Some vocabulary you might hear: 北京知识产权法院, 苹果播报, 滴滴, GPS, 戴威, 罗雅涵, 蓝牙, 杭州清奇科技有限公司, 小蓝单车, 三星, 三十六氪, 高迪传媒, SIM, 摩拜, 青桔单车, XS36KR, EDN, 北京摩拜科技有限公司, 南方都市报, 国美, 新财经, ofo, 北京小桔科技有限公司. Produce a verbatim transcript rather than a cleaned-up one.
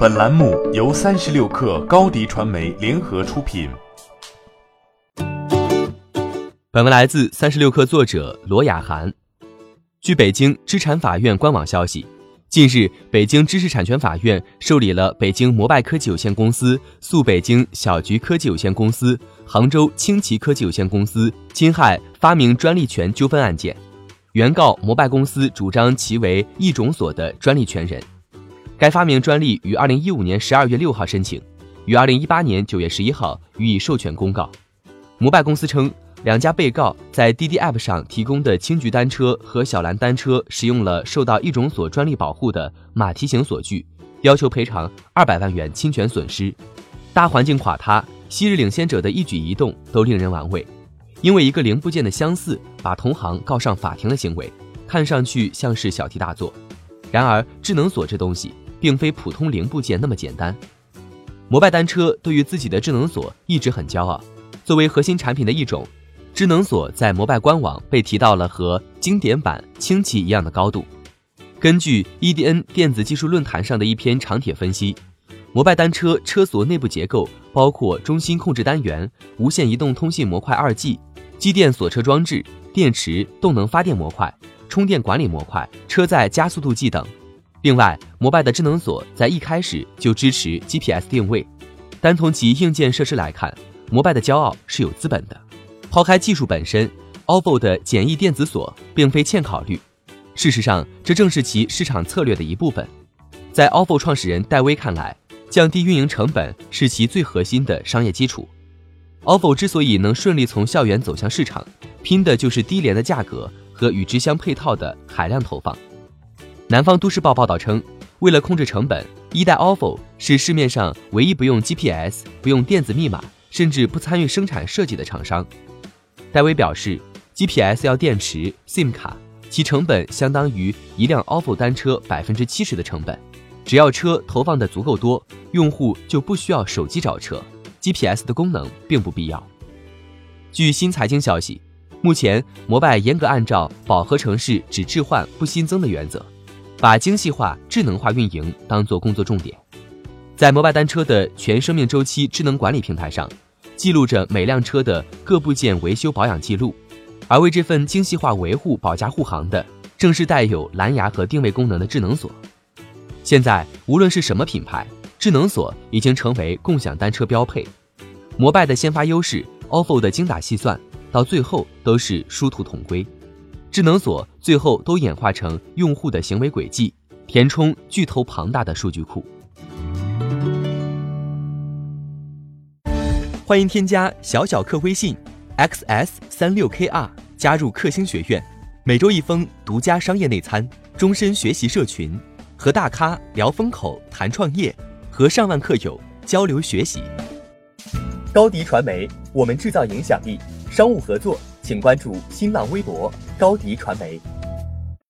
本栏目由三十六氪高迪传媒联合出品。本文来自三十六氪作者罗雅涵。据北京知产法院官网消息，近日，北京知识产权法院受理了北京摩拜科技有限公司、诉北京小桔科技有限公司、杭州清奇科技有限公司侵害发明专利权纠纷案件。原告摩拜公司主张其为一种所的专利权人。该发明专利于二零一五年十二月六号申请，于二零一八年九月十一号予以授权公告。摩拜公司称，两家被告在滴滴 App 上提供的青桔单车和小蓝单车使用了受到一种所专利保护的马蹄形锁具，要求赔偿二百万元侵权损失。大环境垮塌，昔日领先者的一举一动都令人玩味，因为一个零部件的相似把同行告上法庭的行为，看上去像是小题大做。然而智能锁这东西并非普通零部件那么简单。摩拜单车对于自己的智能锁一直很骄傲，作为核心产品的一种，智能锁在摩拜官网被提到了和经典版清奇一样的高度。根据 E D N 电子技术论坛上的一篇长帖分析，摩拜单车车锁内部结构包括中心控制单元、无线移动通信模块 二 G、 机电锁车装置、电池、动能发电模块、充电管理模块、车载加速度计等。另外，摩拜的智能锁在一开始就支持 G P S 定位。单从其硬件设施来看，摩拜的骄傲是有资本的。抛开技术本身， ofo 的简易电子锁并非欠考虑。事实上，这正是其市场策略的一部分。在 ofo 创始人戴威看来，降低运营成本是其最核心的商业基础。ofo 之所以能顺利从校园走向市场，拼的就是低廉的价格和与之相配套的海量投放。南方都市报报道称，为了控制成本，一代 ofo 是市面上唯一不用 G P S、 不用电子密码，甚至不参与生产设计的厂商。戴威表示， G P S 要电池、 S I M 卡，其成本相当于一辆 ofo 单车 百分之七十 的成本。只要车投放的足够多，用户就不需要手机找车， G P S 的功能并不必要。据新财经消息，目前摩拜严格按照饱和城市只置换不新增的原则，把精细化、智能化运营当作工作重点。在摩拜单车的全生命周期智能管理平台上，记录着每辆车的各部件维修保养记录，而为这份精细化维护保驾护航的，正是带有蓝牙和定位功能的智能锁。现在无论是什么品牌，智能锁已经成为共享单车标配。摩拜的先发优势、ofo 的精打细算，到最后都是殊途同归。智能锁最后都演化成用户的行为轨迹，填充巨头庞大的数据库。欢迎添加小小客微信 X S 三十六 K R 加入客星学院，每周一封独家商业内参，终身学习社群，和大咖聊风口谈创业，和上万客友交流学习。高迪传媒，我们制造影响力。商务合作请关注新浪微博高迪传媒。